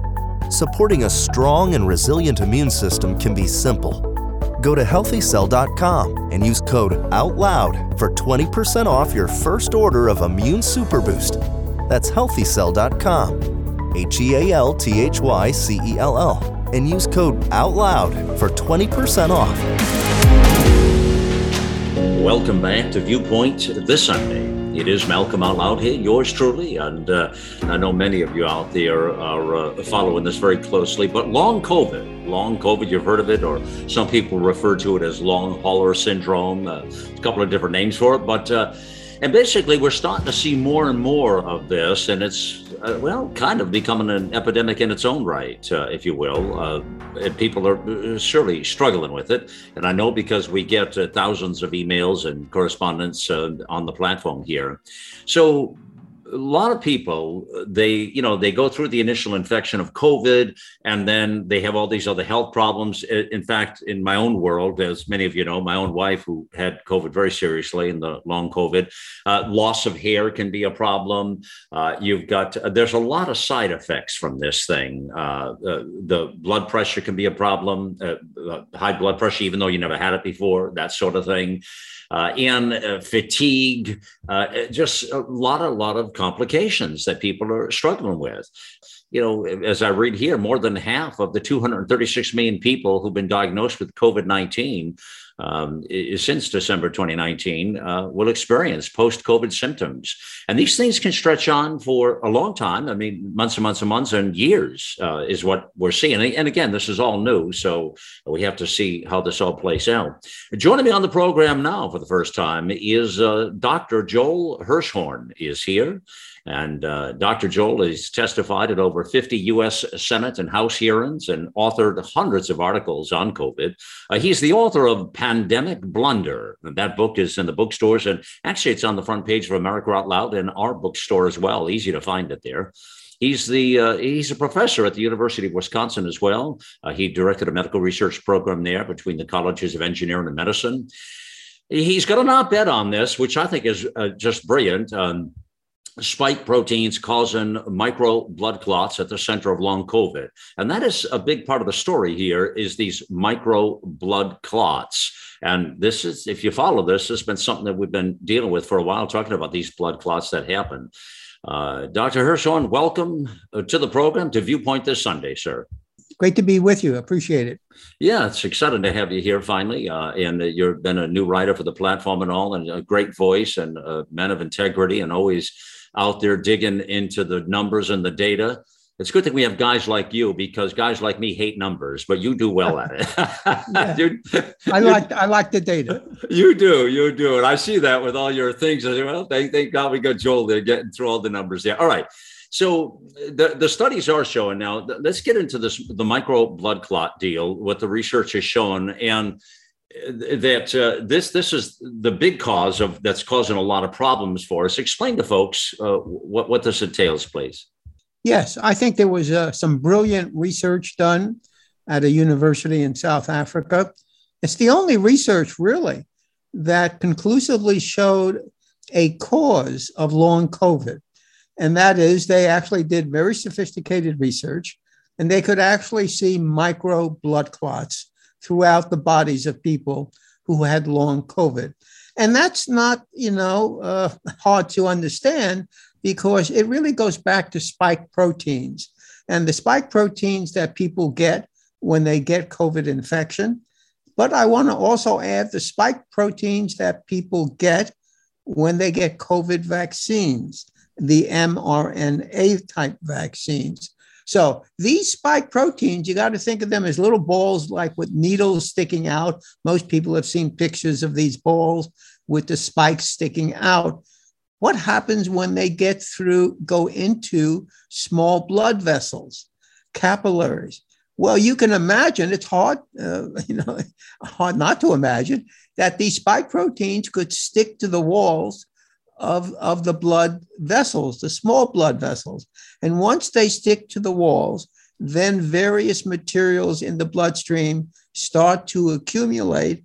Supporting a strong and resilient immune system can be simple. Go to Healthy Cell dot com and use code OUTLOUD for twenty percent off your first order of Immune Super Boost. That's Healthy Cell dot com, H E A L T H Y C E L L, and use code OUTLOUD for twenty percent off. Welcome back to Viewpoint this Sunday. It is Malcolm Out Loud here, yours truly, and uh, I know many of you out there are uh, following this very closely, but long COVID, long COVID, you've heard of it, or some people refer to it as long hauler syndrome, uh, a couple of different names for it, but, uh, and basically we're starting to see more and more of this, and it's, uh, well, kind of becoming an epidemic in its own right, uh, if you will, uh, and people are surely struggling with it. And I know because we get uh, thousands of emails and correspondence uh, on the platform here. So a lot of people, they, you know, they go through the initial infection of COVID, and then they have all these other health problems. In fact, in my own world, as many of you know, my own wife, who had COVID very seriously in the long COVID, uh, loss of hair can be a problem. Uh, you've got, uh, there's a lot of side effects from this thing. Uh, uh, the blood pressure can be a problem, uh, uh, high blood pressure, even though you never had it before, that sort of thing. Uh, and uh, fatigue, uh, just a lot, a lot of complications that people are struggling with. You know, as I read here, more than half of the two hundred thirty-six million people who've been diagnosed with COVID nineteen um, since December twenty nineteen uh, will experience post-COVID symptoms. And these things can stretch on for a long time. I mean, months and months and months and years uh, is what we're seeing. And again, this is all new, so we have to see how this all plays out. Joining me on the program now for the first time is uh, Doctor Joel Hirschhorn is here. And uh, Doctor Joel has testified at over fifty U S Senate and House hearings and authored hundreds of articles on COVID. Uh, he's the author of Pandemic Blunder. And that book is in the bookstores, and actually it's on the front page of America Out Loud and our bookstore as well. Easy to find it there. He's the uh, he's a professor at the University of Wisconsin as well. Uh, he directed a medical research program there between the colleges of engineering and medicine. He's got an op-ed on this, which I think is uh, just brilliant. Um, Spike proteins causing micro blood clots at the center of long COVID. And that is a big part of the story here, is these micro blood clots. And this is, if you follow this, this has been something that we've been dealing with for a while, talking about these blood clots that happen. Uh, Doctor Hirschhorn, welcome to the program, to Viewpoint this Sunday, sir. Great to be with you. Appreciate it. Yeah, it's exciting to have you here finally. Uh, and you've been a new writer for the platform and all, and a great voice and a man of integrity and always out there digging into the numbers and the data. It's good that we have guys like you, because guys like me hate numbers, but you do well at it. Dude, I like I like the data. You do, you do. And I see that with all your things. I say, well, thank, thank God we got Joel there getting through all the numbers there. All right. So the, the studies are showing now, let's get into this, the micro blood clot deal, what the research has shown, and that uh, this this is the big cause of that's causing a lot of problems for us. Explain to folks uh, what, what this entails, please. Yes, I think there was uh, some brilliant research done at a university in South Africa. It's the only research really that conclusively showed a cause of long COVID. And that is, they actually did very sophisticated research, and they could actually see micro blood clots throughout the bodies of people who had long COVID. And that's not, you know, uh, hard to understand, because it really goes back to spike proteins. And the spike proteins that people get when they get COVID infection. But I want to also add the spike proteins that people get when they get COVID vaccines, the mRNA type vaccines. So these spike proteins, you got to think of them as little balls, like with needles sticking out. Most people have seen pictures of these balls with the spikes sticking out. What happens when they get through, go into small blood vessels, capillaries? Well, you can imagine, it's hard, uh, you know, hard not to imagine that these spike proteins could stick to the walls Of, of the blood vessels, the small blood vessels. And once they stick to the walls, then various materials in the bloodstream start to accumulate,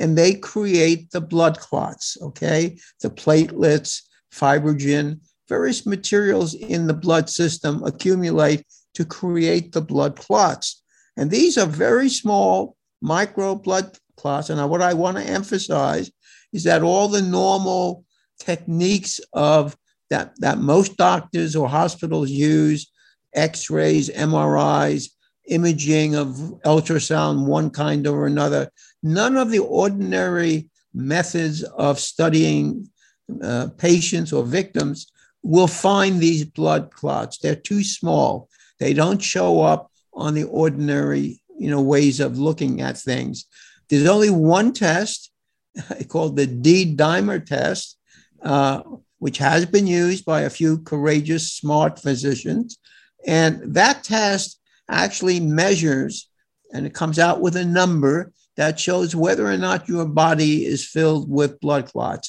and they create the blood clots, okay? The platelets, fibrogen, various materials in the blood system accumulate to create the blood clots. And these are very small micro blood clots. And what I want to emphasize is that all the normal techniques of that, that most doctors or hospitals use, X-rays, M R Is, imaging of ultrasound, one kind or another, none of the ordinary methods of studying uh, patients or victims will find these blood clots. They're too small. They don't show up on the ordinary, you know, ways of looking at things. There's only one test called the D-dimer test, Uh, which has been used by a few courageous, smart physicians. And that test actually measures, and it comes out with a number that shows whether or not your body is filled with blood clots.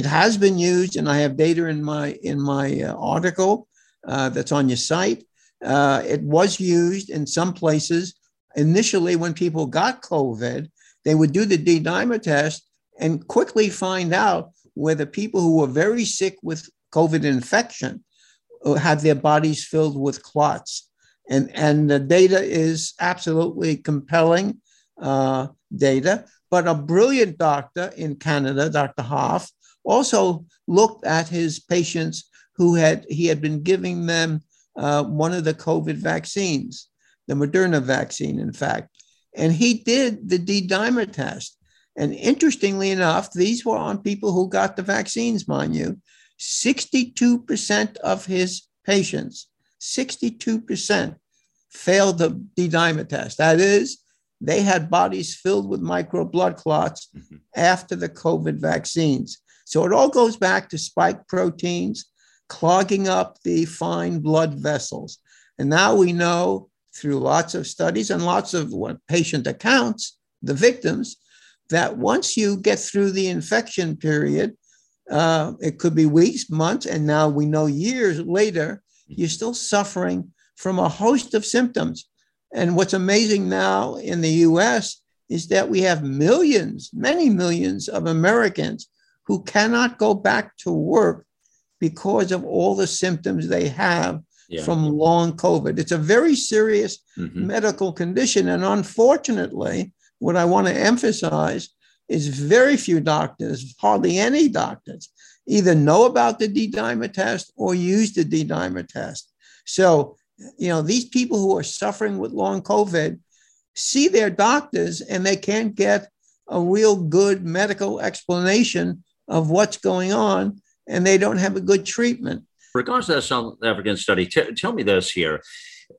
It has been used, and I have data in my, in my uh, article uh, that's on your site. Uh, it was used in some places. Initially, when people got COVID, they would do the D-dimer test and quickly find out where the people who were very sick with COVID infection had their bodies filled with clots. And, and the data is absolutely compelling uh, data. But a brilliant doctor in Canada, Doctor Hoff, also looked at his patients who had, he had been giving them uh, one of the COVID vaccines, the Moderna vaccine, in fact. And he did the D-dimer test. And interestingly enough, these were on people who got the vaccines, mind you. sixty-two percent of his patients, sixty-two percent failed the D-dimer test. That is, they had bodies filled with micro blood clots mm-hmm. after the COVID vaccines. So it all goes back to spike proteins clogging up the fine blood vessels. And now we know through lots of studies and lots of patient accounts, the victims, that once you get through the infection period, uh, it could be weeks, months, and now we know years later, you're still suffering from a host of symptoms. And what's amazing now in the U S is that we have millions, many millions of Americans who cannot go back to work because of all the symptoms they have yeah. from long COVID. It's a very serious mm-hmm. medical condition. And unfortunately, what I want to emphasize is very few doctors, hardly any doctors, either know about the D-dimer test or use the D-dimer test. So, you know, these people who are suffering with long COVID see their doctors and they can't get a real good medical explanation of what's going on, and they don't have a good treatment. Regards to that South African study, t- tell me this here.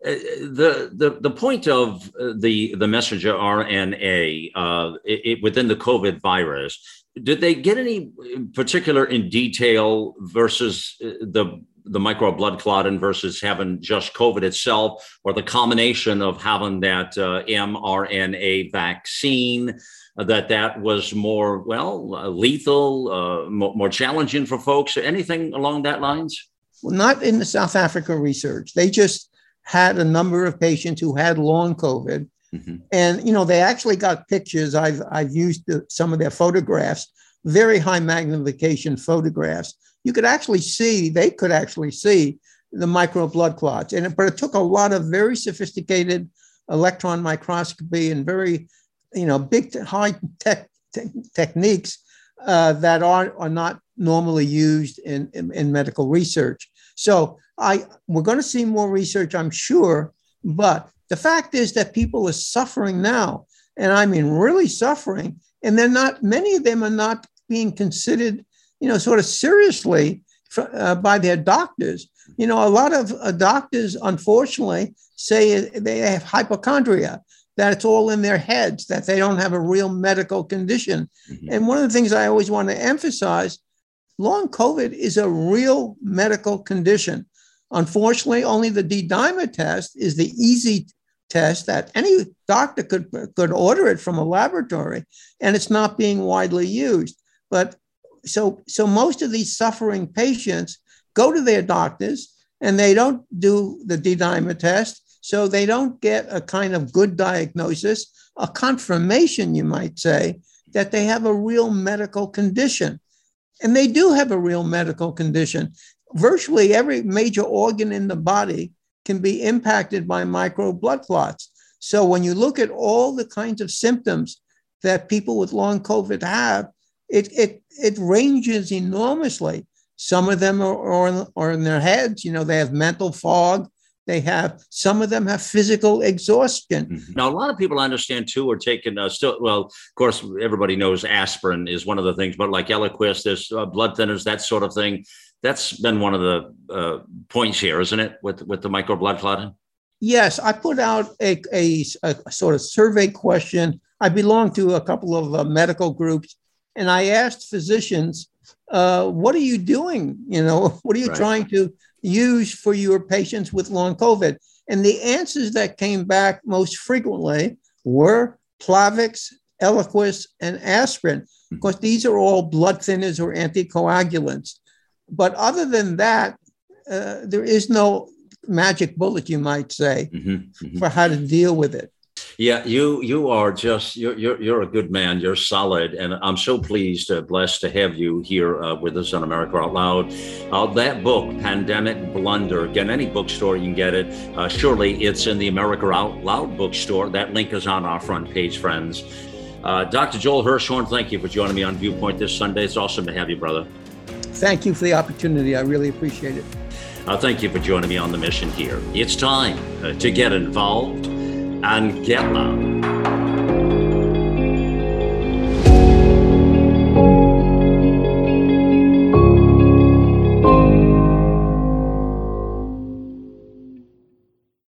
Uh, the, the the point of the, the messenger R N A uh, it, it, within the COVID virus, did they get any particular in detail versus the the micro blood clotting versus having just COVID itself, or the combination of having that uh, mRNA vaccine that that was more, well, lethal, uh, more challenging for folks, anything along that lines? Well, not in the South Africa research. They just had a number of patients who had long COVID. Mm-hmm. And, you know, they actually got pictures. I've I've used the, some of their photographs, very high magnification photographs. You could actually see, they could actually see the micro blood clots. And it, but it took a lot of very sophisticated electron microscopy and very, you know, big high tech te- techniques uh, that are, are not normally used in, in, in medical research. So I we're going to see more research, I'm sure. But the fact is that people are suffering now. And I mean, really suffering. And they're not, many of them are not being considered, you know, sort of seriously for, uh, by their doctors. You know, a lot of uh, doctors, unfortunately, say they have hypochondria, that it's all in their heads, that they don't have a real medical condition. Mm-hmm. And one of the things I always want to emphasize, long COVID is a real medical condition. Unfortunately, only the D-dimer test is the easy test that any doctor could, could order it from a laboratory, and it's not being widely used. But so, so most of these suffering patients go to their doctors and they don't do the D-dimer test. So they don't get a kind of good diagnosis, a confirmation, you might say, that they have a real medical condition. And they do have a real medical condition. Virtually every major organ in the body can be impacted by micro blood clots. So when you look at all the kinds of symptoms that people with long COVID have, it it, it ranges enormously. Some of them are, are, are in their heads. You know, they have mental fog. They have, some of them have physical exhaustion. Now, a lot of people I understand, too, are taking uh, still. Well, of course, everybody knows aspirin is one of the things, but like Eliquis, there's uh, blood thinners, that sort of thing. That's been one of the uh, points here, isn't it, with, with the micro blood clotting? Yes, I put out a, a, a sort of survey question. I belong to a couple of uh, medical groups, and I asked physicians, uh, what are you doing? You know, what are you right. trying to use for your patients with long COVID? And the answers that came back most frequently were Plavix, Eliquis, and aspirin, because these are all blood thinners or anticoagulants. But other than that, uh, there is no magic bullet, you might say, mm-hmm, mm-hmm. for how to deal with it. Yeah, you you are just, you're, you're you're a good man. You're solid. And I'm so pleased, uh, blessed to have you here uh, with us on America Out Loud. Uh, that book, Pandemic Blunder, again, any bookstore you can get it. Uh, surely it's in the America Out Loud bookstore. That link is on our front page, friends. Uh, Doctor Joel Hirschhorn, thank you for joining me on Viewpoint this Sunday. It's awesome to have you, brother. Thank you for the opportunity. I really appreciate it. Uh, thank you for joining me on the mission here. It's time uh, to get involved and get loud.